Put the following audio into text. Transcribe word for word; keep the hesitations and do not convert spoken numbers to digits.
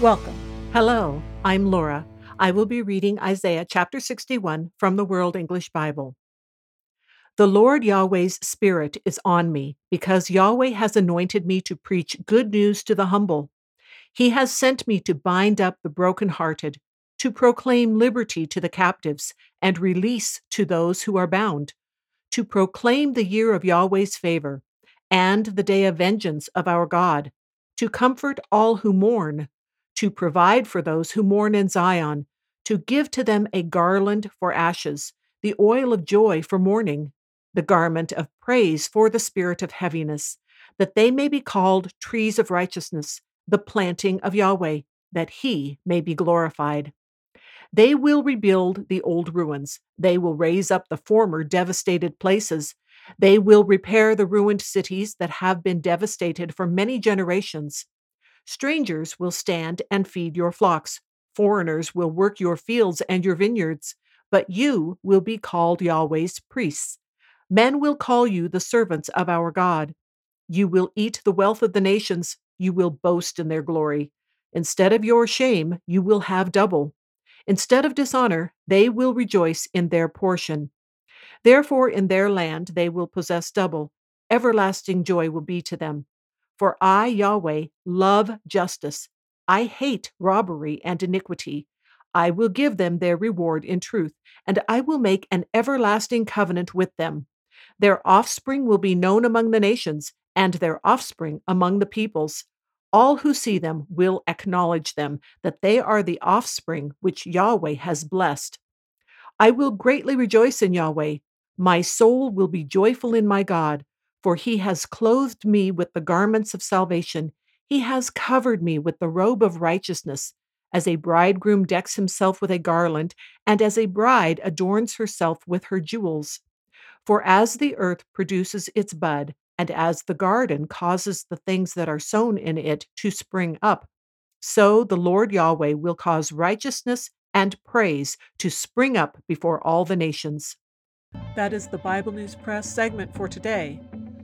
Welcome. Hello, I'm Laura. I will be reading Isaiah chapter sixty-one from the World English Bible. The Lord Yahweh's Spirit is on me, because Yahweh has anointed me to preach good news to the humble. He has sent me to bind up the brokenhearted, to proclaim liberty to the captives, and release to those who are bound, to proclaim the year of Yahweh's favor, and the day of vengeance of our God, to comfort all who mourn, to provide for those who mourn in Zion, to give to them a garland for ashes, the oil of joy for mourning, the garment of praise for the spirit of heaviness, that they may be called trees of righteousness, the planting of Yahweh, that he may be glorified. They will rebuild the old ruins. They will raise up the former devastated places. They will repair the ruined cities that have been devastated for many generations. Strangers will stand and feed your flocks. Foreigners will work your fields and your vineyards. But you will be called Yahweh's priests. Men will call you the servants of our God. You will eat the wealth of the nations. You will boast in their glory. Instead of your shame, you will have double. Instead of dishonor, they will rejoice in their portion. Therefore, in their land they will possess double. Everlasting joy will be to them. For I, Yahweh, love justice. I hate robbery and iniquity. I will give them their reward in truth, and I will make an everlasting covenant with them. Their offspring will be known among the nations, and their offspring among the peoples. All who see them will acknowledge them, that they are the offspring which Yahweh has blessed. I will greatly rejoice in Yahweh. My soul will be joyful in my God, for he has clothed me with the garments of salvation. He has covered me with the robe of righteousness, as a bridegroom decks himself with a garland, and as a bride adorns herself with her jewels. For as the earth produces its bud, and as the garden causes the things that are sown in it to spring up, so the Lord Yahweh will cause righteousness and praise to spring up before all the nations. That is the Bible News Press segment for today,